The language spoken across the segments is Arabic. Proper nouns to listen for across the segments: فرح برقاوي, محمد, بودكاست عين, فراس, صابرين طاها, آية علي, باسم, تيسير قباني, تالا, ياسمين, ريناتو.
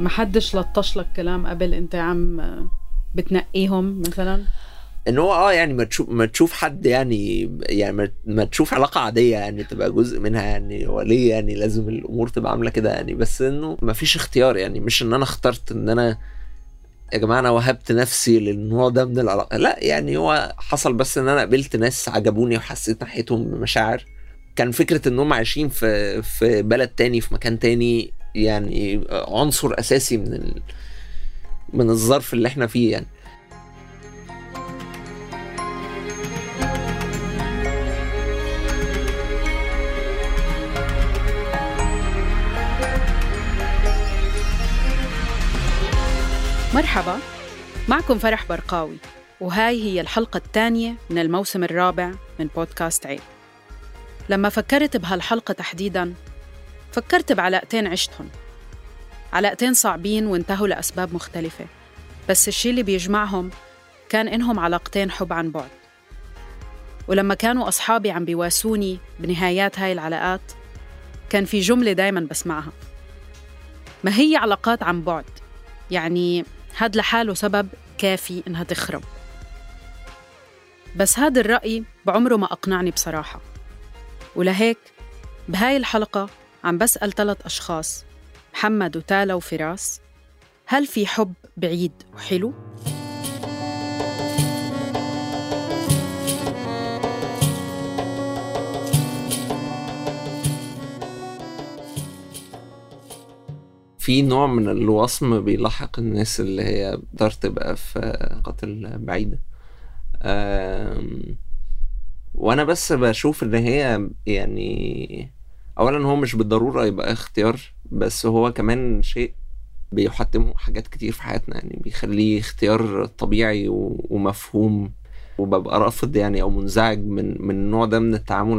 محدش لطش لك كلام قبل انت عم بتنقيهم مثلا؟ ان هو يعني ما تشوف حد يعني ما تشوف علاقه عاديه يعني تبقى جزء منها يعني، وليه يعني لازم الامور تبقى عامله كده يعني؟ بس انه ما فيش اختيار يعني، مش ان انا اخترت ان انا يا جماعه انا وهبت نفسي للنوع ده من العلاقه، لا يعني هو حصل بس ان انا قابلت ناس عجبوني وحسيت ناحيتهم بمشاعر. كان فكره انهم عايشين في بلد تاني في مكان تاني يعني عنصر اساسي من الظرف اللي احنا فيه يعني. مرحبا، معكم فرح برقاوي، وهاي هي الحلقة الثانية من الموسم الرابع من بودكاست عين. لما فكرت بهالحلقة تحديداً فكرت بعلاقتين عشتهم، علاقتين صعبين وانتهوا لأسباب مختلفة، بس الشيء اللي بيجمعهم كان إنهم علاقتين حب عن بعد. ولما كانوا أصحابي عم بيواسوني بنهايات هاي العلاقات كان في جملة دايماً بسمعها، ما هي علاقات عن بعد يعني هاد لحاله سبب كافي إنها تخرب. بس هاد الرأي بعمره ما أقنعني بصراحة، ولهيك بهاي الحلقة عم بسأل 3 أشخاص، محمد وتالا وفراس، هل في حب بعيد وحلو؟ في نوع من الوصم بيلحق الناس اللي هي بتقدر تبقى في قتل بعيدة، وأنا بس بشوف إن هي يعني أولاً هو مش بالضرورة يبقى اختيار، بس هو كمان شيء بيحتمه حاجات كتير في حياتنا يعني، بيخليه اختيار طبيعي ومفهوم. وببقى رافض يعني أو منزعج من النوع ده من التعامل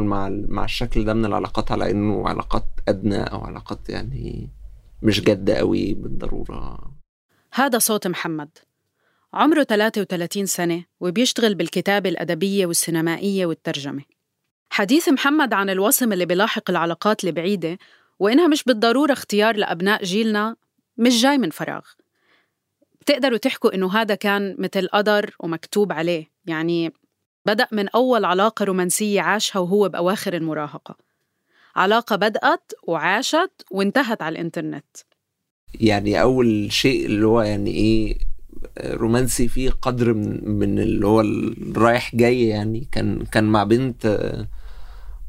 مع الشكل ده من العلاقات، على إنه علاقات أدنى أو علاقات يعني مش جادة قوي بالضرورة. هذا صوت محمد، عمره 33 سنة وبيشتغل بالكتابة الأدبية والسينمائية والترجمة. حديث محمد عن الوصم اللي بيلاحق العلاقات البعيدة وإنها مش بالضرورة اختيار لأبناء جيلنا مش جاي من فراغ. بتقدروا تحكوا إنه هذا كان مثل قدر ومكتوب عليه، يعني بدأ من أول علاقة رومانسية عاشها وهو بأواخر المراهقة، علاقة بدأت وعاشت وانتهت على الإنترنت. يعني أول شيء اللي هو يعني إيه رومانسي فيه قدر من اللي هو الرايح جاي يعني، كان مع بنت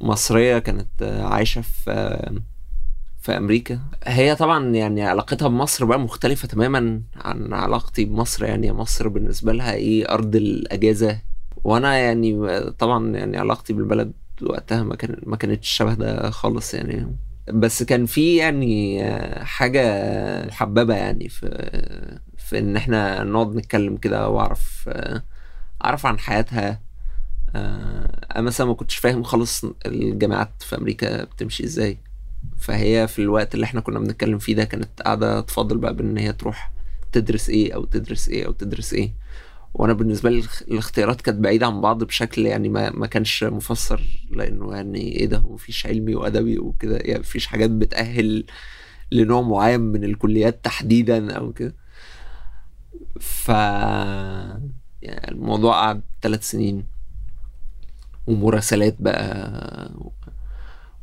مصرية كانت عايشة في أمريكا. هي طبعا يعني علاقتها بمصر بقى مختلفة تماما عن علاقتي بمصر يعني، مصر بالنسبة لها إيه أرض الأجازة، وأنا يعني طبعا يعني علاقتي بالبلد وقتها ما كانتش شبه ده خالص يعني. بس كان في يعني حاجه حبابه يعني في ان احنا نقعد نتكلم كده واعرف عن حياتها. انا مثلا ما كنتش فاهم خالص الجامعات في امريكا بتمشي ازاي، فهي في الوقت اللي احنا كنا بنتكلم فيه ده كانت قاعده تفضل بقى بان هي تروح تدرس ايه. وانا بالنسبه لي الاختيارات كانت بعيده عن بعض بشكل يعني ما كانش مفسر، لانه يعني ايه ده، مفيش علمي وادبي وكده يعني، مفيش حاجات بتاهل لنوع معين من الكليات تحديدا او كده. ف يعني الموضوع قعد 3 سنين ومراسلات بقى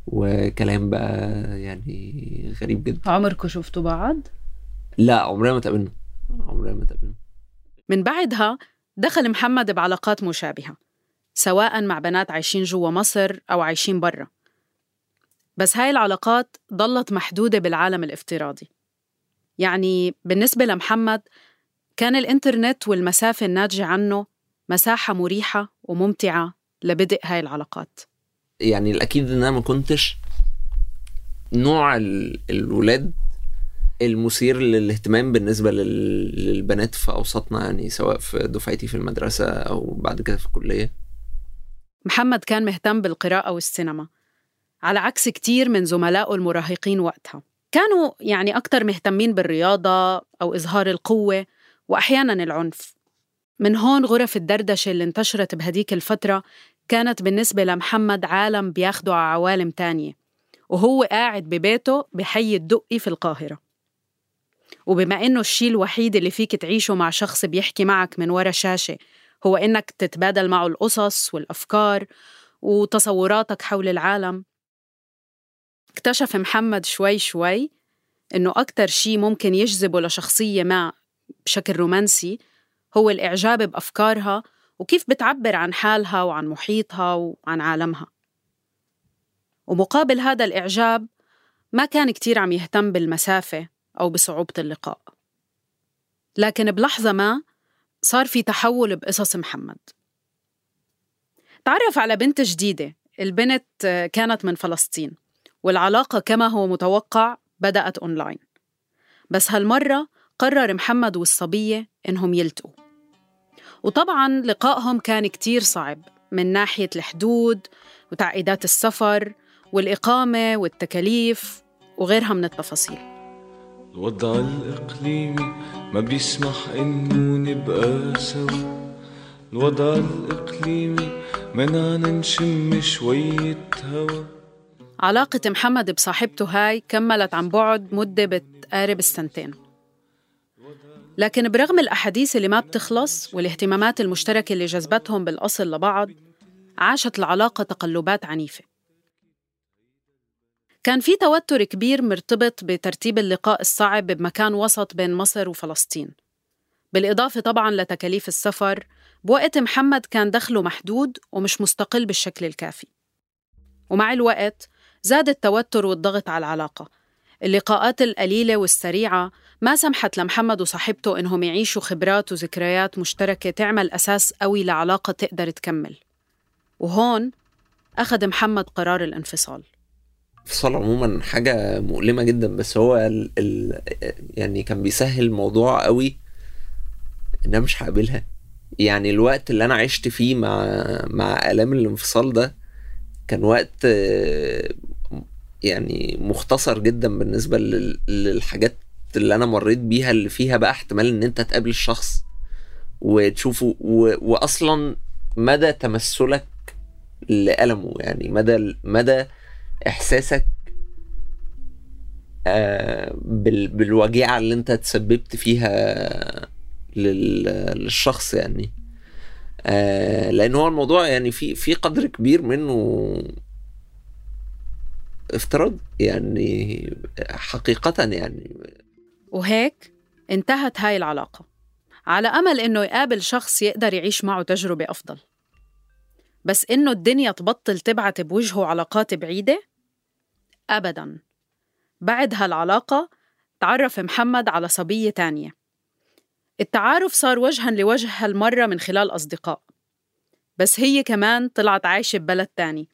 وكلام بقى يعني غريب جدا. عمركم شفتوا بعض؟ لا، عمرنا ما تقابلنا. من بعدها دخل محمد بعلاقات مشابهة، سواء مع بنات عايشين جوا مصر أو عايشين برا، بس هاي العلاقات ظلت محدودة بالعالم الافتراضي. يعني بالنسبة لمحمد كان الإنترنت والمسافة الناتجة عنه مساحة مريحة وممتعة لبدء هاي العلاقات. يعني الأكيد إن أنا ما كنتش نوع الولاد المثير للاهتمام بالنسبة للبنات في أوسطنا يعني، سواء في دفعتي في المدرسة أو بعد كده في الكلية. محمد كان مهتم بالقراءة والسينما على عكس كتير من زملائه المراهقين وقتها، كانوا يعني أكتر مهتمين بالرياضة أو إظهار القوة وأحياناً العنف. من هون غرف الدردشة اللي انتشرت بهديك الفترة كانت بالنسبة لمحمد عالم بياخده على عوالم تانية، وهو قاعد ببيته بحي الدقي في القاهرة. وبما إنه الشيء الوحيد اللي فيك تعيشه مع شخص بيحكي معك من ورا شاشة هو إنك تتبادل معه القصص والأفكار وتصوراتك حول العالم، اكتشف محمد شوي شوي إنه أكتر شيء ممكن يجذبه لشخصية ما بشكل رومانسي هو الإعجاب بأفكارها وكيف بتعبر عن حالها وعن محيطها وعن عالمها. ومقابل هذا الإعجاب ما كان كتير عم يهتم بالمسافة أو بصعوبة اللقاء. لكن بلحظة ما صار في تحول بقصص محمد. تعرف على بنت جديدة، البنت كانت من فلسطين، والعلاقة كما هو متوقع بدأت أونلاين، بس هالمرة قرر محمد والصبية إنهم يلتقوا. وطبعاً لقائهم كان كتير صعب من ناحية الحدود وتعقيدات السفر والإقامة والتكاليف وغيرها من التفاصيل. الوضع الإقليمي ما بيسمح إنه نبقى سوا، الوضع الإقليمي منعنا نشم شوية هوا. علاقة محمد بصاحبته هاي كملت عن بعد مدة بتقارب السنتين، لكن برغم الأحاديث اللي ما بتخلص والاهتمامات المشتركة اللي جذبتهم بالأصل لبعض، عاشت العلاقة تقلبات عنيفة. كان في توتر كبير مرتبط بترتيب اللقاء الصعب بمكان وسط بين مصر وفلسطين، بالإضافة طبعاً لتكاليف السفر. بوقت محمد كان دخله محدود ومش مستقل بالشكل الكافي، ومع الوقت زاد التوتر والضغط على العلاقة. اللقاءات القليلة والسريعة ما سمحت لمحمد وصاحبته إنهم يعيشوا خبرات وذكريات مشتركة تعمل أساس قوي لعلاقة تقدر تكمل. وهون أخذ محمد قرار الانفصال. الانفصال عموما حاجة مؤلمة جدا، بس هو يعني كان بيسهل الموضوع قوي إن أنا مش هقابلها. يعني الوقت اللي أنا عشت فيه مع آلام الانفصال ده كان وقت يعني مختصر جدا بالنسبة للحاجات اللي أنا مريت بيها، اللي فيها بقى احتمال إن أنت تقابل الشخص وتشوفه وأصلا مدى تمثلك لألمه، يعني مدى إحساسك بالوجيعة اللي أنت تسببت فيها للشخص. يعني لأن هو الموضوع يعني في قدر كبير منه افتراض، يعني حقيقة يعني. وهيك انتهت هاي العلاقة على أمل إنه يقابل شخص يقدر يعيش معه تجربة أفضل، بس إنه الدنيا تبطل تبعت بوجهه علاقات بعيدة؟ أبداً. بعد هالعلاقة تعرف محمد على صبية تانية. التعارف صار وجهاً لوجه هالمرة من خلال أصدقاء، بس هي كمان طلعت عايشة ببلد تاني،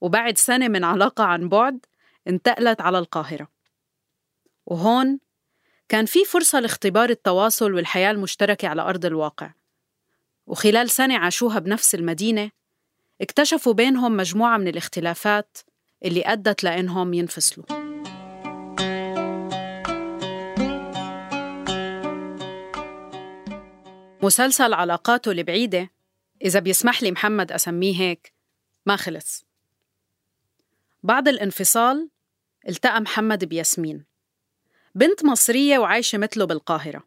وبعد سنة من علاقة عن بعد انتقلت على القاهرة. وهون كان في فرصة لاختبار التواصل والحياة المشتركة على أرض الواقع. وخلال سنة عاشوها بنفس المدينة اكتشفوا بينهم مجموعة من الاختلافات اللي أدت لأنهم ينفصلوا. مسلسل علاقاته البعيدة، إذا بيسمح لي محمد أسميه هيك، ما خلص. بعد الانفصال التقى محمد بياسمين، بنت مصرية وعايشة مثله بالقاهرة،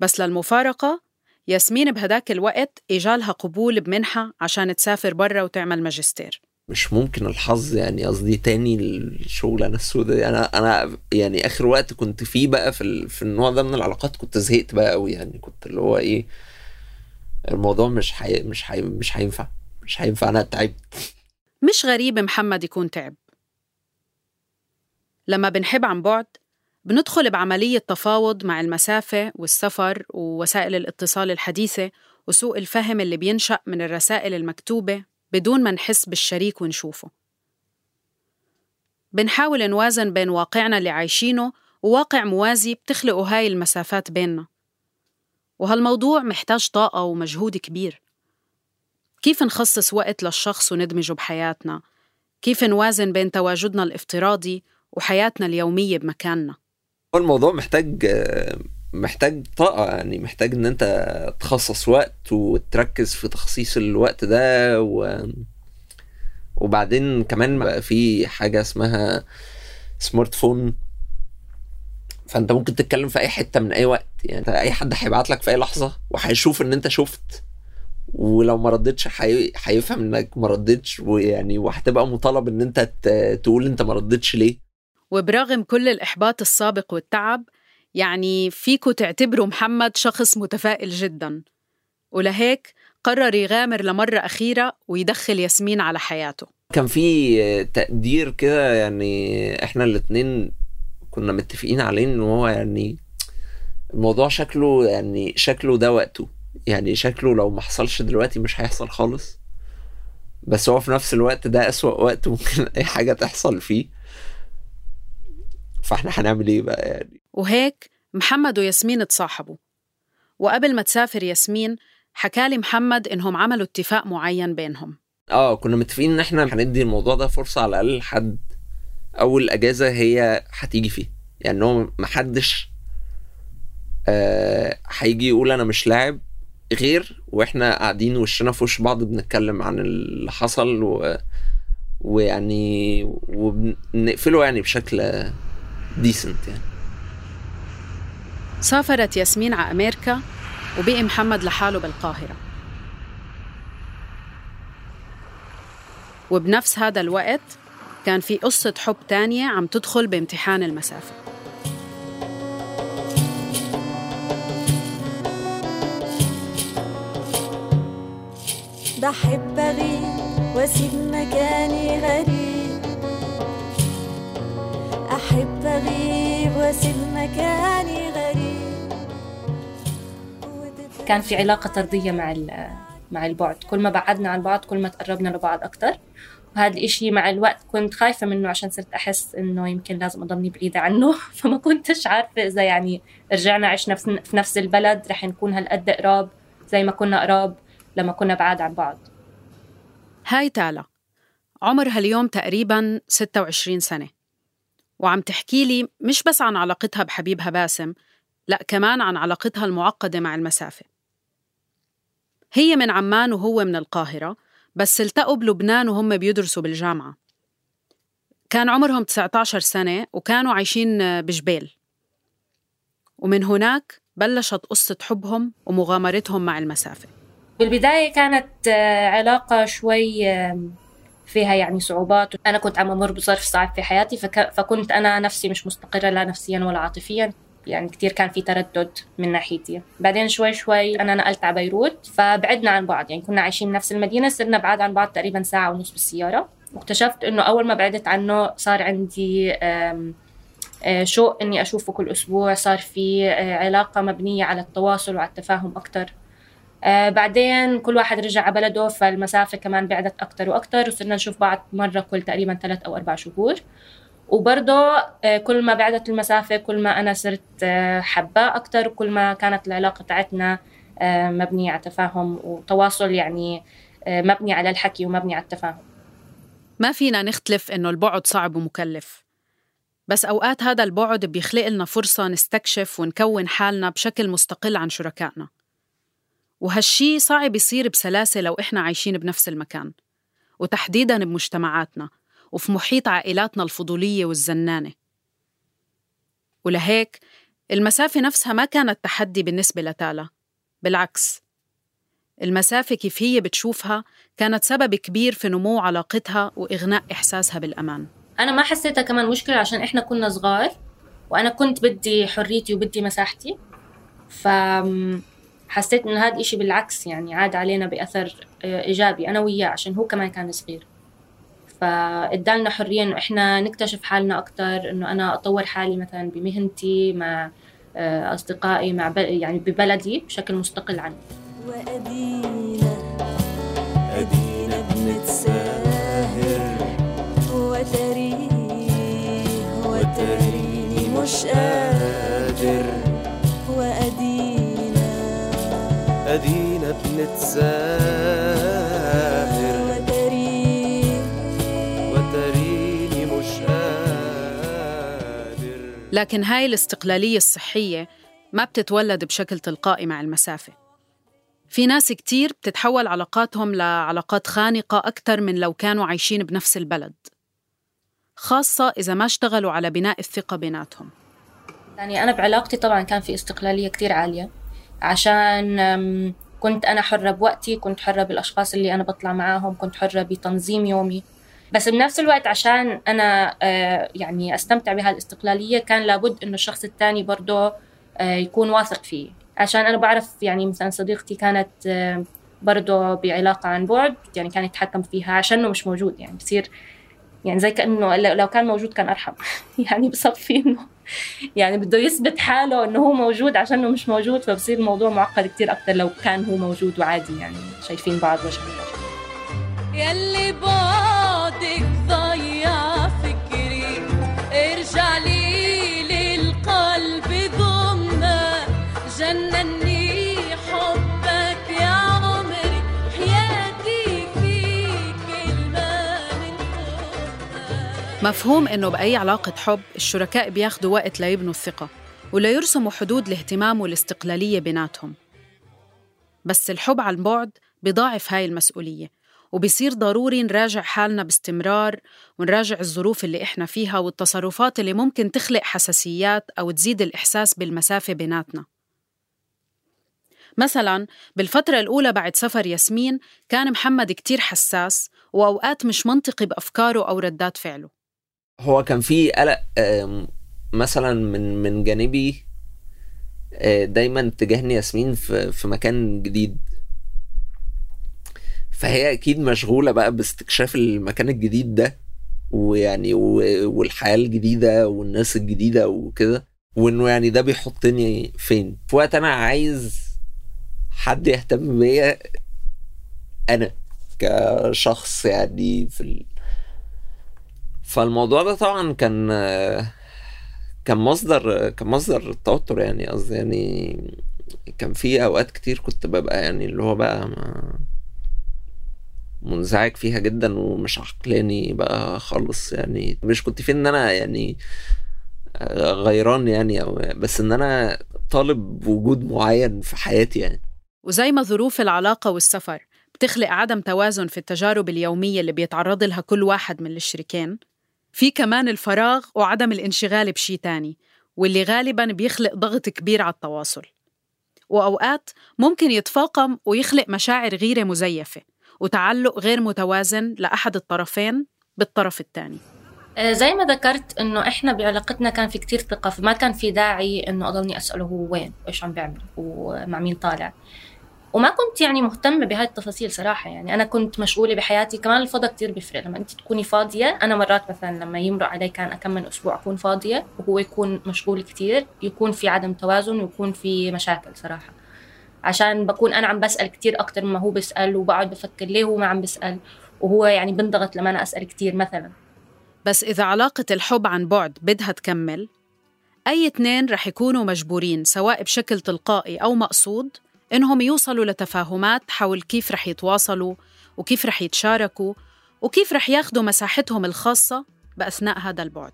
بس للمفارقة ياسمين بهداك الوقت إجالها قبول بمنحة عشان تسافر برا وتعمل ماجستير. مش ممكن الحظ، يعني قصدي تاني الشغلة نفسه ده. أنا يعني آخر وقت كنت فيه بقى في النوع ده من العلاقات كنت زهقت بقى قوي، يعني كنت اللي هو إيه، الموضوع مش هينفع، أنا تعبت. مش غريب محمد يكون تعب. لما بنحب عن بعد بندخل بعملية تفاوض مع المسافة والسفر ووسائل الاتصال الحديثة وسوء الفهم اللي بينشأ من الرسائل المكتوبة بدون ما نحس بالشريك ونشوفه. بنحاول نوازن بين واقعنا اللي عايشينه وواقع موازي بتخلقه هاي المسافات بيننا، وهالموضوع محتاج طاقة ومجهود كبير. كيف نخصص وقت للشخص وندمجه بحياتنا؟ كيف نوازن بين تواجدنا الافتراضي وحياتنا اليومية بمكاننا؟ الموضوع محتاج طاقة، يعني محتاج إن أنت تخصص وقت وتركز في تخصيص الوقت ده. وبعدين كمان بقى في حاجة اسمها سمارت فون، فانت ممكن تتكلم في اي حته من اي وقت، يعني اي حد هيبعت لك في اي لحظه وهيشوف ان انت شفت، ولو ما ردتش هيفهم انك ما ردتش، ويعني وهتبقى مطالب ان انت تقول انت ما ردتش ليه. وبرغم كل الاحباط السابق والتعب، يعني فيكوا تعتبروا محمد شخص متفائل جدا، ولهيك قرر يغامر لمره اخيره ويدخل ياسمين على حياته. كان في تقدير كده، يعني احنا الاثنين كنا متفقين عليه ان هو يعني الموضوع شكله، يعني شكله ده وقته، يعني شكله لو ما حصلش دلوقتي مش هيحصل خالص، بس هو في نفس الوقت ده أسوأ وقت ممكن اي حاجه تحصل فيه، فاحنا هنعمل ايه بقى يعني. وهيك محمد وياسمين اتصاحبوا، وقبل ما تسافر ياسمين حكالي محمد انهم عملوا اتفاق معين بينهم. كنا متفقين ان احنا هندي الموضوع ده فرصه على الاقل لحد اول اجازه هي هتيجي فيه، يعني هو محدش هيجي يقول انا مش لاعب غير واحنا قاعدين وشنا في وش بعض بنتكلم عن اللي حصل ويعني وبنقفله يعني بشكل ديسنت يعني. سافرت ياسمين على امريكا وبقي محمد لحاله بالقاهره، وبنفس هذا الوقت كان في قصة حب تانية عم تدخل بامتحان المسافة. بحب أغيب واسيب مكاني غريب، أحب أغيب واسيب مكاني غريب. كان في علاقة طردية مع البعد، كل ما بعدنا عن بعض كل ما تقربنا لبعض أكتر، وهذا الإشي مع الوقت كنت خايفة منه عشان صرت أحس إنه يمكن لازم أضلني بعيدة عنه، فما كنتش عارفة إذا يعني رجعنا عشنا في نفس البلد رح نكون هالقد قراب زي ما كنا قراب لما كنا بعاد عن بعض. هاي تالا، عمرها اليوم تقريباً 26 سنة، وعم تحكي لي مش بس عن علاقتها بحبيبها باسم، لأ كمان عن علاقتها المعقدة مع المسافة. هي من عمان وهو من القاهرة، بس التقوا بلبنان وهم بيدرسوا بالجامعة. كان عمرهم 19 سنة وكانوا عايشين بجبيل، ومن هناك بلشت قصة حبهم ومغامرتهم مع المسافة. بالبداية كانت علاقة شوي فيها يعني صعوبات، أنا كنت عم أمر بظرف صعب في حياتي، فكنت أنا نفسي مش مستقرة لا نفسيا ولا عاطفيا، يعني كتير كان في تردد من ناحيتي. بعدين شوي شوي أنا نقلت على بيروت، فبعدنا عن بعض، يعني كنا عايشين نفس المدينة، صرنا بعاد عن بعض تقريبا ساعة ونص بالسيارة، واكتشفت إنه أول ما بعدت عنه صار عندي شوق إني أشوفه كل أسبوع، صار في علاقة مبنية على التواصل وعلى التفاهم أكتر. بعدين كل واحد رجع على بلده، فالمسافة كمان بعدت أكتر وأكتر، وصرنا نشوف بعض مرة كل تقريبا 3 أو 4 شهور. وبرضه كل ما بعدت المسافة كل ما أنا صرت حبة أكتر، وكل ما كانت العلاقة بتاعتنا مبنية على تفاهم وتواصل، يعني مبني على الحكي ومبني على التفاهم. ما فينا نختلف إنه البعد صعب ومكلف، بس أوقات هذا البعد بيخلق لنا فرصة نستكشف ونكون حالنا بشكل مستقل عن شركائنا، وهالشي صعب يصير بسلاسة لو إحنا عايشين بنفس المكان، وتحديداً بمجتمعاتنا وفي محيط عائلاتنا الفضولية والزنانة. ولهيك المسافة نفسها ما كانت تحدي بالنسبة لتالا، بالعكس المسافة كيف هي بتشوفها كانت سبب كبير في نمو علاقتها وإغناء إحساسها بالأمان. أنا ما حسيتها كمان مشكلة عشان إحنا كنا صغار، وأنا كنت بدي حريتي وبدي مساحتي، فحسيت إن هذا إشي بالعكس يعني عاد علينا بأثر إيجابي أنا وياه، عشان هو كمان كان صغير، فادالنا حريه انه احنا نكتشف حالنا اكتر، انه انا اطور حالي مثلا بمهنتي مع اصدقائي مع يعني ببلدي بشكل مستقل عنه. وادينا بنتساهر وتريني مش قادر، وادينا بنتساهر لكن هاي الاستقلالية الصحية ما بتتولد بشكل تلقائي مع المسافة. في ناس كتير بتتحول علاقاتهم لعلاقات خانقة أكتر من لو كانوا عايشين بنفس البلد، خاصة إذا ما اشتغلوا على بناء الثقة بيناتهم. يعني أنا بعلاقتي طبعا كان في استقلالية كتير عالية عشان كنت أنا حرة بوقتي، كنت حرة بالأشخاص اللي أنا بطلع معاهم، كنت حرة بتنظيم يومي. بس بنفس الوقت عشان أنا يعني أستمتع بها الاستقلالية كان لابد إنه الشخص التاني برضو يكون واثق فيه، عشان أنا بعرف يعني مثلا صديقتي كانت برضو بعلاقة عن بعد، يعني كان يتحكم فيها عشانه مش موجود، يعني بصير يعني زي كأنه لو كان موجود كان أرحم يعني بصفي إنه يعني بده يثبت حاله إنه هو موجود عشانه مش موجود، فبصير الموضوع معقد كتير أكتر لو كان هو موجود وعادي يعني شايفين بعض وجه لوجه. يلي بعدك ضيع فكري ارجع لي للقلب ضمنا جنني حبك يا عمري حياتي فيك الماء. مفهوم إنه بأي علاقة حب الشركاء بياخدوا وقت ليبنوا الثقة ولا يرسموا حدود الاهتمام والاستقلالية بيناتهم، بس الحب عن بعد بيضاعف هاي المسؤولية وبيصير ضروري نراجع حالنا باستمرار ونراجع الظروف اللي إحنا فيها والتصرفات اللي ممكن تخلق حساسيات أو تزيد الإحساس بالمسافة بيناتنا. مثلاً بالفترة الأولى بعد سفر ياسمين كان محمد كتير حساس وأوقات مش منطقي بأفكاره أو ردات فعله. هو كان في قلق مثلاً من جانبي دايماً تجاهني ياسمين في مكان جديد، فهي أكيد مشغولة بقى باستكشاف المكان الجديد ده ويعني والحياة الجديدة والناس الجديدة وكده، وإنه يعني ده بيحطني فين في وقت أنا عايز حد يهتم بيا أنا كشخص يعني فالموضوع ده طبعا كان مصدر التوتر، يعني قصدي يعني كان في أوقات كتير كنت ببقى يعني اللي هو بقى منزعج فيها جدا ومش عقلاني بقى خالص، يعني مش كنت فين ان انا يعني غيران يعني بس ان انا طالب وجود معين في حياتي يعني. وزي ما ظروف العلاقة والسفر بتخلق عدم توازن في التجارب اليومية اللي بيتعرض لها كل واحد من الشريكين، في كمان الفراغ وعدم الانشغال بشي تاني واللي غالبا بيخلق ضغط كبير على التواصل، وأوقات ممكن يتفاقم ويخلق مشاعر غير مزيفة وتعلق غير متوازن لأحد الطرفين بالطرف الثاني. زي ما ذكرت إنه إحنا بعلاقتنا كان في كتير ثقة، فما كان في داعي إنه أضلني أسأله هو وين وإيش عم بيعمل ومع مين طالع، وما كنت يعني مهتمة بهاي التفاصيل صراحة. يعني أنا كنت مشغولة بحياتي، كمان الفضاء كتير بيفرق لما أنت تكوني فاضية. أنا مرات مثلا لما يمرق علي كان أكمل أسبوع أكون فاضية وهو يكون مشغول كتير، يكون في عدم توازن ويكون في مشاكل صراحة، عشان بكون أنا عم بسأل كتير أكتر مما هو بسأل، وبقعد بفكر ليه هو ما عم بسأل وهو يعني بنضغط لما أنا أسأل كتير مثلا. بس إذا علاقة الحب عن بعد بدها تكمل، أي اتنين رح يكونوا مجبورين سواء بشكل تلقائي أو مقصود إنهم يوصلوا لتفاهمات حول كيف رح يتواصلوا وكيف رح يتشاركوا وكيف رح ياخدوا مساحتهم الخاصة بأثناء هذا البعد.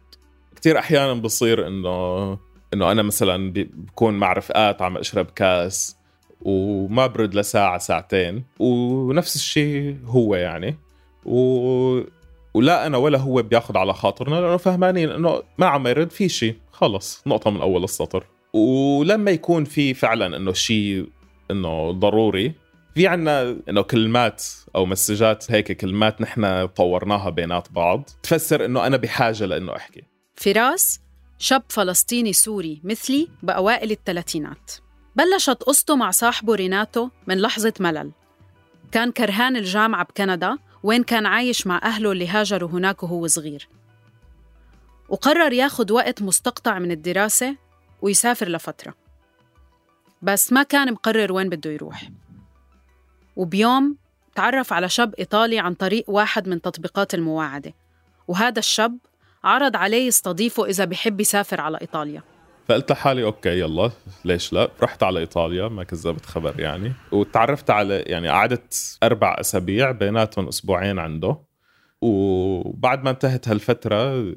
كتير أحيانا بصير إنه أنا مثلا بكون مع رفقات عم أشرب كاس وما برد لساعة ساعتين، ونفس الشيء هو يعني ولا أنا ولا هو بياخد على خاطرنا لأنه فهمانين أنه ما عم يرد في شيء خلص، نقطة من أول السطر. ولما يكون في فعلا أنه شيء أنه ضروري، في عنا أنه كلمات أو مسجات هيك، كلمات نحن طورناها بينات بعض تفسر أنه أنا بحاجة لأنه أحكي. فراس شاب فلسطيني سوري مثلي بأوائل الثلاثينات، بلشت قصته مع صاحبه ريناتو من لحظة ملل. كان كرهان الجامعة بكندا وين كان عايش مع أهله اللي هاجروا هناك وهو صغير، وقرر ياخد وقت مستقطع من الدراسة ويسافر لفترة، بس ما كان مقرر وين بده يروح. وبيوم تعرف على شاب إيطالي عن طريق واحد من تطبيقات المواعدة، وهذا الشاب عرض عليه يستضيفه إذا بيحب يسافر على إيطاليا. فقلت لحالي أوكي يلا ليش لا، رحت على إيطاليا ما كذبت خبر يعني، وتعرفت على يعني قعدت 4 أسابيع بيناتهم 2 أسبوع عنده. وبعد ما انتهت هالفترة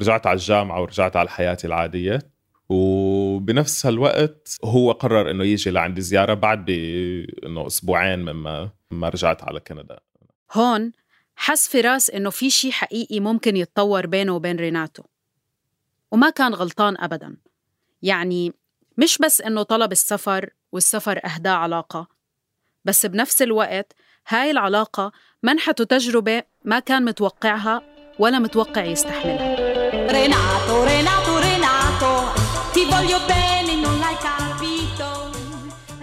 رجعت على الجامعة ورجعت على حياتي العادية، وبنفس هالوقت هو قرر إنه يجي لعندي زيارة بعد إنه 2 أسبوع مما رجعت على كندا. هون حس فراس إنه في شيء حقيقي ممكن يتطور بينه وبين ريناتو، وما كان غلطان أبداً، يعني مش بس إنه طلب السفر والسفر أهداه علاقة، بس بنفس الوقت هاي العلاقة منحته تجربة ما كان متوقعها ولا متوقع يستحملها. ريناتو ريناتو ريناتو تي فوليو بيني نون لايك ابيتو.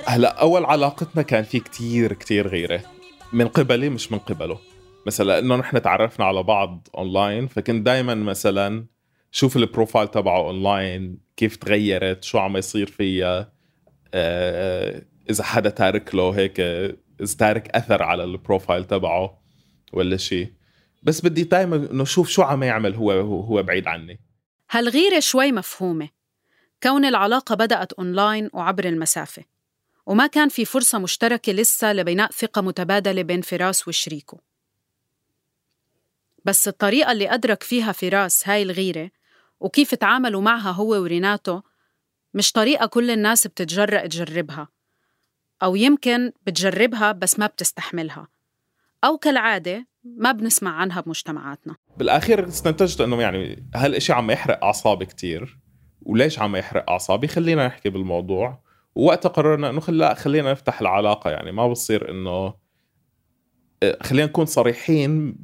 هلا أول علاقتنا كان في كتير غيرة من قبلي مش من قبله، مثلا إنه نحن تعرفنا على بعض أونلاين، فكنت دايما مثلا شوف البروفايل تبعه أونلاين كيف تغيرت، شو عم يصير فيها، إذا حدا تارك له هيك، إذا تارك أثر على البروفايل تبعه ولا شيء، بس بدي دايما إنه شوف شو عم يعمل هو بعيد عني. هالغيرة شوي مفهومة كون العلاقة بدأت أونلاين وعبر المسافة، وما كان في فرصة مشتركة لسه لبناء ثقة متبادلة بين فراس وشريكه. بس الطريقة اللي أدرك فيها فراس هاي الغيرة وكيف تعاملوا معها هو وريناتو مش طريقة كل الناس بتتجرأ تجربها، أو يمكن بتجربها بس ما بتستحملها، أو كالعادة ما بنسمع عنها بمجتمعاتنا. بالآخر استنتجت أنه يعني هالإشي عم يحرق أعصابي كتير، وليش عم يحرق أعصابي؟ خلينا نحكي بالموضوع. ووقتها قررنا أنه خلينا نفتح العلاقة، يعني ما بصير أنه خلينا نكون صريحين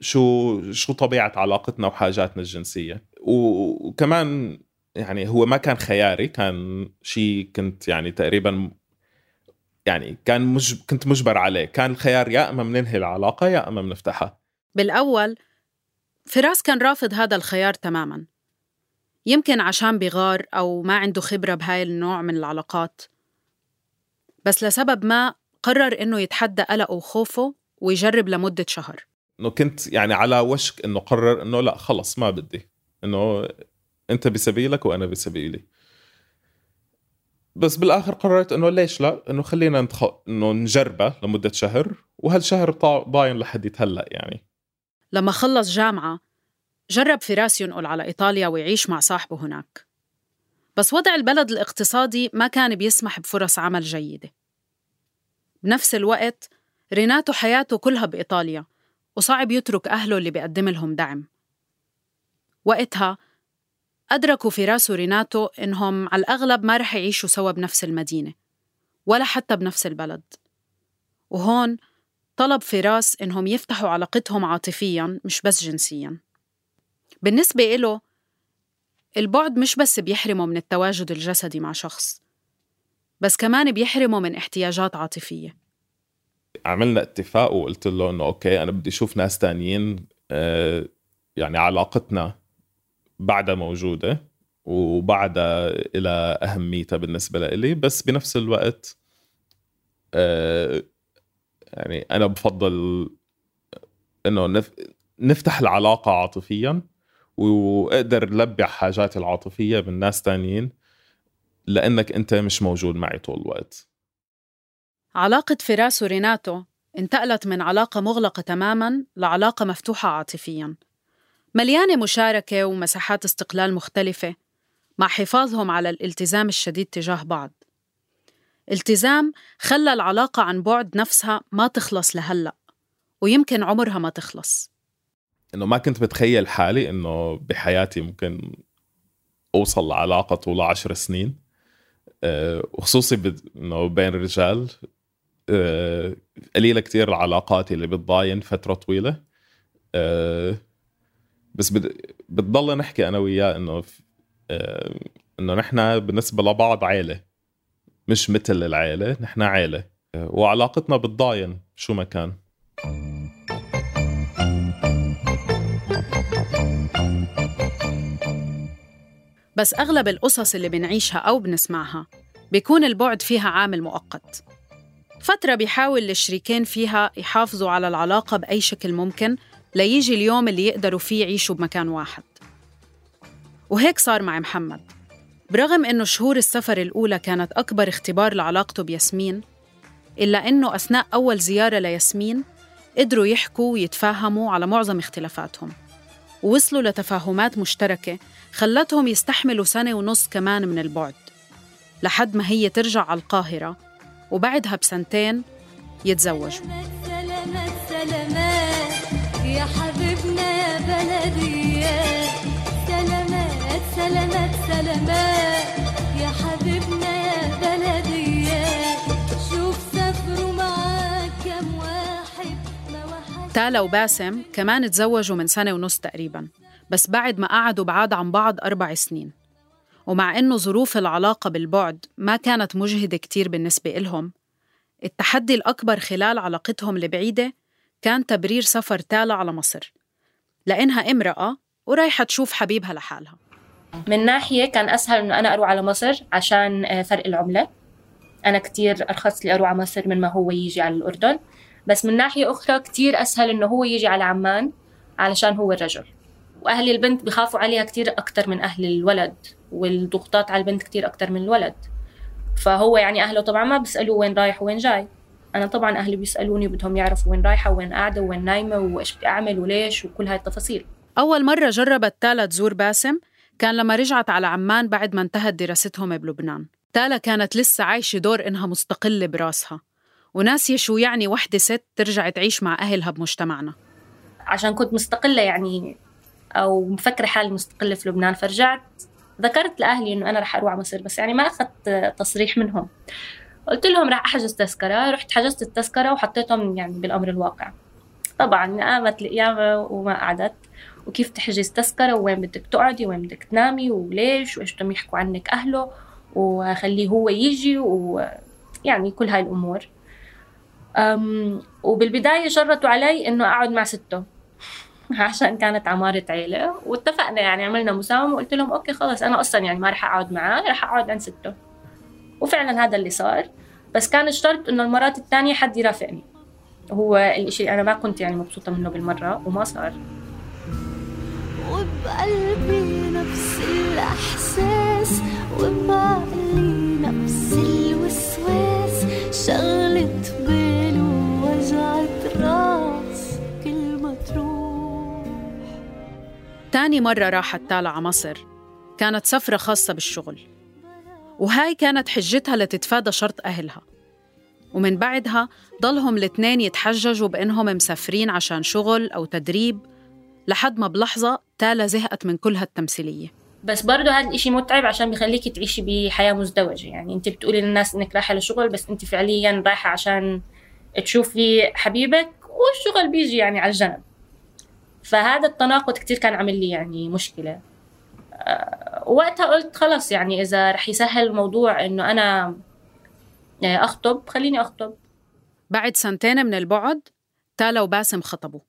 شو طبيعة علاقتنا وحاجاتنا الجنسية. وكمان يعني هو ما كان خياري، كان شيء كنت يعني تقريبا يعني كنت مجبر عليه. كان الخيار يا أما مننهي العلاقة يا أما منفتحها. بالأول فراس كان رافض هذا الخيار تماما، يمكن عشان بغار أو ما عنده خبرة بهاي النوع من العلاقات، بس لسبب ما قرر إنه يتحدى قلقه وخوفه ويجرب لمدة شهر. إنه كنت يعني على وشك إنه قرر إنه لا خلص ما بدي، إنه أنت بسبيلك وأنا بسبيلي. بس بالآخر قررت إنه ليش لا، إنه خلينا إنه نجربه لمدة شهر، وهالشهر ضاين لحد هلأ. يعني لما خلص جامعة جرب فراس ينقل على إيطاليا ويعيش مع صاحبه هناك، بس وضع البلد الاقتصادي ما كان بيسمح بفرص عمل جيدة. بنفس الوقت ريناتو حياته كلها بإيطاليا وصعب يترك أهله اللي بيقدم لهم دعم. وقتها أدركوا فراس وريناتو إنهم على الأغلب ما رح يعيشوا سوا بنفس المدينة ولا حتى بنفس البلد، وهون طلب فراس إنهم يفتحوا علاقتهم عاطفياً مش بس جنسياً. بالنسبة إله البعد مش بس بيحرمه من التواجد الجسدي مع شخص، بس كمان بيحرمه من احتياجات عاطفية. عملنا اتفاق وقلت له إنه أوكي أنا بدي أشوف ناس تانيين، يعني علاقتنا بعدها موجودة وبعدها إلى أهميتها بالنسبة لي، بس بنفس الوقت يعني أنا بفضل إنه نفتح العلاقة عاطفياً وأقدر لبع حاجاتي العاطفية بالناس تانيين، لأنك أنت مش موجود معي طول الوقت. علاقة فراس وريناتو انتقلت من علاقة مغلقة تماماً لعلاقة مفتوحة عاطفياً، مليانة مشاركة ومساحات استقلال مختلفة، مع حفاظهم على الالتزام الشديد تجاه بعض. التزام خلى العلاقة عن بعد نفسها ما تخلص لهلأ، ويمكن عمرها ما تخلص. إنه ما كنت بتخيل حالي إنه بحياتي ممكن أوصل لعلاقة طول 10 سنين، وخصوصي إنه بين الرجال. قليلة كتير العلاقات اللي بتضاين فترة طويلة، بس بتضل نحكي أنا وياه إنه إنه نحنا بالنسبة لبعض عائلة، مش مثل العائلة، نحنا عائلة وعلاقتنا بتضاين شو ما كان. بس أغلب القصص اللي بنعيشها أو بنسمعها بيكون البعد فيها عامل مؤقت، فترة بيحاول الشريكين فيها يحافظوا على العلاقة بأي شكل ممكن ليجي اليوم اللي يقدروا فيه يعيشوا بمكان واحد. وهيك صار مع محمد. برغم إنه شهور السفر الأولى كانت أكبر اختبار لعلاقته بياسمين، إلا إنه أثناء أول زيارة لياسمين قدروا يحكوا ويتفاهموا على معظم اختلافاتهم، ووصلوا لتفاهمات مشتركة خلتهم يستحملوا 1.5 سنة كمان من البعد، لحد ما هي ترجع على القاهرة وبعدها ب2 سنين يتزوجوا. سلامات سلامات يا حبيبنا يا بلدي، سلامات سلامات سلامات. تالا وباسم كمان تزوجوا من 1.5 سنة تقريباً، بس بعد ما قعدوا بعاد عن بعض 4 سنين. ومع إنه ظروف العلاقة بالبعد ما كانت مجهدة كتير بالنسبة إلهم، التحدي الأكبر خلال علاقتهم البعيدة كان تبرير سفر تالا على مصر، لأنها امرأة ورايحة تشوف حبيبها لحالها. من ناحية كان أسهل إنه أنا أروح على مصر عشان فرق العملة، أنا كتير أرخص لي أروح على مصر من ما هو يجي على الأردن. بس من ناحية أخرى كتير أسهل إنه هو يجي على عمان علشان هو الرجل، وأهل البنت بخافوا عليها كتير أكتر من أهل الولد، والضغطات على البنت كتير أكتر من الولد. فهو يعني أهله طبعا ما بيسألوا وين رايح وين جاي، أنا طبعا أهلي بيسألوني بدهم يعرفوا وين رايحة وين قاعدة وين نايمة وإيش بدي أعمل وليش وكل هاي التفاصيل. أول مرة جربت تالا تزور باسم كان لما رجعت على عمان بعد ما انتهت دراستهم بلبنان. تالا كانت لسه عايشة دور إنها مستقلة براسها وناسية شو يعني وحدة ست ترجع تعيش مع أهلها بمجتمعنا. عشان كنت مستقلة يعني أو مفكرة حالي مستقلة في لبنان، فرجعت ذكرت لأهلي إنه أنا رح أروح على مصر، بس يعني ما أخذت تصريح منهم. قلت لهم رح أحجز تذكرة، رحت حجزت التذكرة وحطيتهم يعني بالأمر الواقع. طبعاً قامت القيامة وما قعدت، وكيف تحجز تذكرة وين بدك تقعدي وين بدك تنامي وليش وإيش بدهم يحكوا عنك أهله وخليه هو يجي ويعني كل هاي الأمور. وبالبداية جرتوا علي إنه أقعد مع سته عشان كانت عمارة عيلة، واتفقنا يعني عملنا مساومة وقلت لهم أوكي خلاص أنا أصلا يعني ما رح أقعد معاه، رح أقعد عند سته. وفعلا هذا اللي صار، بس كان الشرط إنه المرات الثانية حد يرافقني، هو الشيء أنا ما كنت يعني مبسوطة منه بالمرة وما صار. وبقلبي نفس الإحساس وبعقلي نفس الوسواس، شغلت بالي ووجعت راس كل ما تروح. تاني مرة راحت تالا على مصر كانت سفرة خاصة بالشغل، وهاي كانت حجتها لتتفادى شرط أهلها. ومن بعدها ضلهم الاثنين يتحججوا بأنهم مسافرين عشان شغل أو تدريب، لحد ما بلحظة تالا زهقت من كل هالتمثيلية. بس برضو هذا الإشي متعب عشان بيخليك تعيشي بحياة مزدوجة، يعني أنت بتقولي للناس إنك رايحة لشغل بس أنت فعلياً رايحة عشان تشوفي حبيبك والشغل بيجي يعني على الجنب. فهذا التناقض كتير كان عمل لي يعني مشكلة. وقتها قلت خلاص يعني إذا رح يسهل الموضوع إنه أنا أخطب خليني أخطب. بعد 2 سنين من البعد تالا وباسم خطبوا،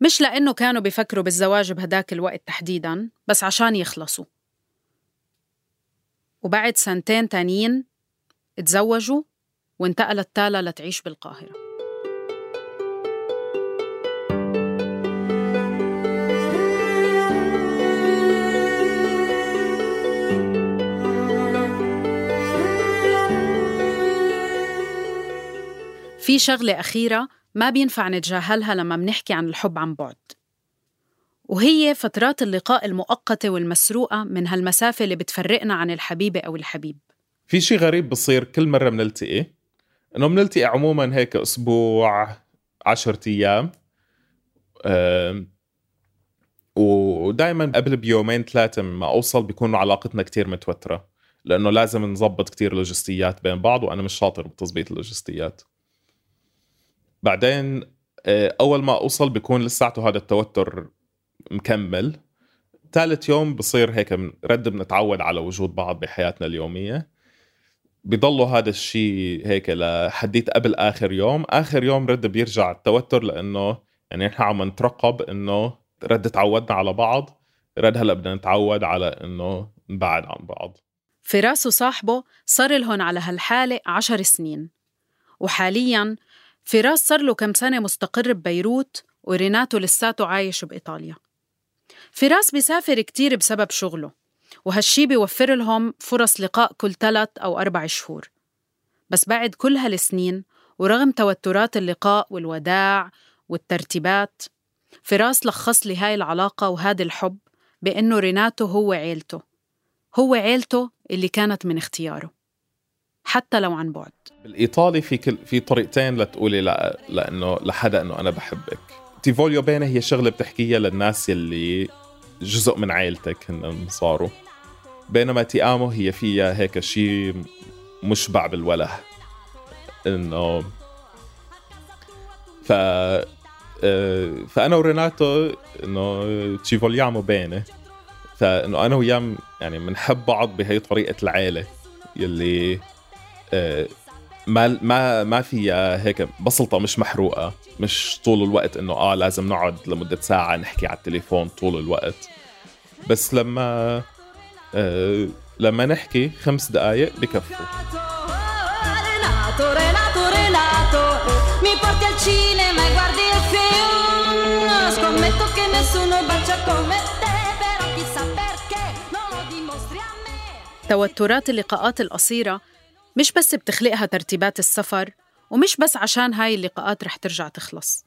مش لأنه كانوا بيفكروا بالزواج بهداك الوقت تحديداً، بس عشان يخلصوا. وبعد 2 سنين تانيين اتزوجوا، وانتقلت تالا لتعيش بالقاهرة. في شغلة أخيرة ما بينفع نتجاهلها لما منحكي عن الحب عن بعد، وهي فترات اللقاء المؤقتة والمسروقة من هالمسافة اللي بتفرقنا عن الحبيبة أو الحبيب. في شي غريب بصير كل مرة منلتقي، إنه منلتقي عموماً هيك أسبوع 10 أيام، ودايماً قبل ب2-3 يوم ما أوصل بيكون علاقتنا كتير متوترة، لأنه لازم نظبط كتير لوجستيات بين بعض، وأنا مش شاطر بتظبيط اللوجستيات. بعدين أول ما أوصل بيكون لساعته هذا التوتر مكمل. 3 يوم بصير هيك بنتعود على وجود بعض بحياتنا اليومية، بيضلوا هذا الشيء هيك لحديت قبل آخر يوم بيرجع التوتر، لأنه يعني نحن عم نترقب إنه تعودنا على بعض، هلأ بدنا نتعود على إنه نبعد عن بعض. فراس وصاحبه صار لهن على هالحالة 10 سنين، وحالياً فراس صار له كم سنة مستقر ببيروت، وريناتو لساته عايش بإيطاليا. فراس بيسافر كتير بسبب شغله، وهالشي بيوفر لهم فرص لقاء كل 3 أو 4 شهور. بس بعد كل هالسنين ورغم توترات اللقاء والوداع والترتيبات، فراس لخص لي هاي العلاقة وهذا الحب بأنه ريناتو هو عيلته اللي كانت من اختياره حتى لو عن بعد. بالإيطالي في طريقتين لتقولي لا، لأنه لحدا إنه أنا بحبك. تيفوليو بينه هي شغلة بتحكيها للناس يلي جزء من عائلتك هن صاروا، بينما تيامو هي فيها هيك شيء مشبع بالوله، إنه فانا وريناتو انه تشيفوليامو بينه، فانه انا وياه يعني بنحب بعض بهي طريقه العيله يلي ما ما ما فيها هيك بسلطه، مش محروقه، مش طول الوقت انه لازم نقعد لمده ساعه نحكي على التليفون طول الوقت. بس لما نحكي 5 دقائق بكفوا. توترات اللقاءات القصيرة مش بس بتخلقها ترتيبات السفر، ومش بس عشان هاي اللقاءات رح ترجع تخلص.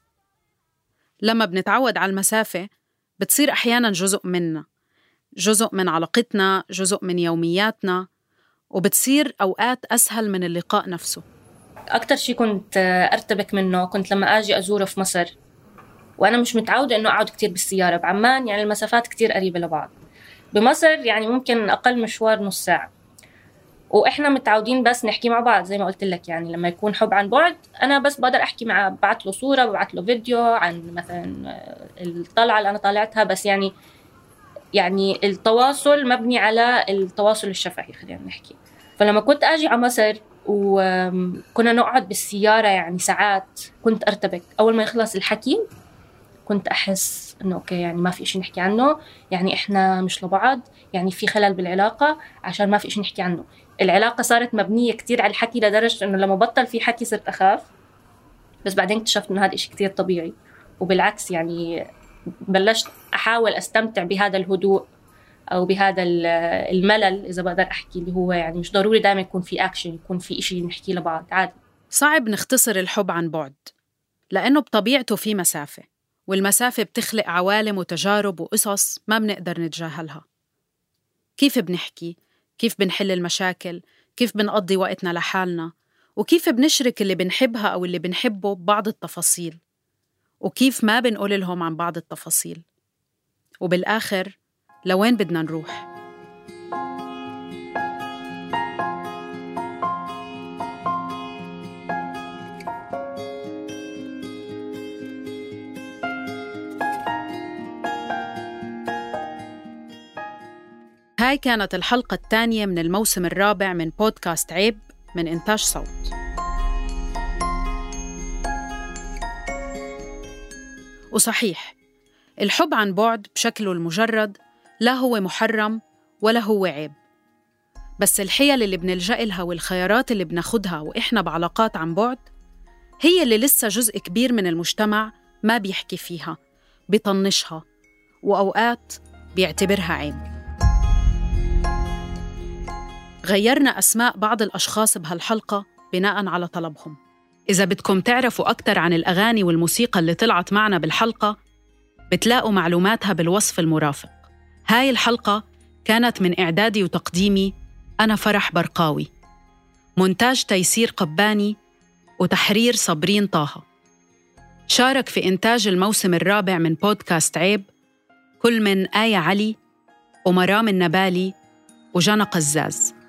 لما بنتعود على المسافة بتصير أحياناً جزء منا، جزء من علاقتنا، جزء من يومياتنا، وبتصير أوقات أسهل من اللقاء نفسه. أكتر شيء كنت أرتبك منه كنت لما أجي أزوره في مصر، وأنا مش متعودة أنه أقعد كتير بالسيارة. بعمان يعني المسافات كتير قريبة لبعض، بمصر يعني ممكن أقل مشوار نص ساعة، وإحنا متعودين بس نحكي مع بعض زي ما قلت لك. يعني لما يكون حب عن بعد أنا بس بقدر أحكي معه، ببعت له صورة، ببعت له فيديو عن مثلا الطلعة اللي أنا طالعتها، بس يعني التواصل مبني على التواصل الشفهي، خلينا نحكي. فلما كنت أجي على مصر وكنا نقعد بالسيارة يعني ساعات، كنت أرتبك. أول ما يخلص الحكي كنت أحس إنه أوكي، يعني ما في إشي نحكي عنه، يعني إحنا مش لبعض، يعني في خلل بالعلاقة عشان ما في إشي نحكي عنه. العلاقة صارت مبنية كتير على الحكي، لدرجة إنه لما بطل في حكي صرت أخاف. بس بعدين اكتشفت إنه هذا إشي كتير طبيعي، وبالعكس يعني بلشت أحاول أستمتع بهذا الهدوء أو بهذا الملل، إذا بقدر أحكي، اللي هو يعني مش ضروري دائما يكون في أكشن، يكون في إشي نحكي لبعض، عادي. صعب نختصر الحب عن بعد لأنه بطبيعته في مسافة، والمسافة بتخلق عوالم وتجارب وقصص ما بنقدر نتجاهلها. كيف بنحكي؟ كيف بنحل المشاكل؟ كيف بنقضي وقتنا لحالنا؟ وكيف بنشرك اللي بنحبها أو اللي بنحبه ببعض التفاصيل؟ وكيف ما بنقول لهم عن بعض التفاصيل؟ وبالآخر لوين بدنا نروح؟ هاي كانت الحلقة الثانية من الموسم الرابع من بودكاست عيب من إنتاج صوت. وصحيح، الحب عن بعد بشكله المجرد لا هو محرم ولا هو عيب، بس الحيل اللي بنلجأ لها والخيارات اللي بناخدها وإحنا بعلاقات عن بعد هي اللي لسه جزء كبير من المجتمع ما بيحكي فيها، بيطنشها، وأوقات بيعتبرها عيب. غيرنا أسماء بعض الأشخاص بهالحلقة بناءً على طلبهم. إذا بدكم تعرفوا أكتر عن الأغاني والموسيقى اللي طلعت معنا بالحلقة بتلاقوا معلوماتها بالوصف المرافق. هاي الحلقة كانت من إعدادي وتقديمي أنا فرح برقاوي، مونتاج تيسير قباني، وتحرير صابرين طاها. شارك في إنتاج الموسم الرابع من بودكاست عيب كل من آية علي ومرام النبالي وجنى قزاز.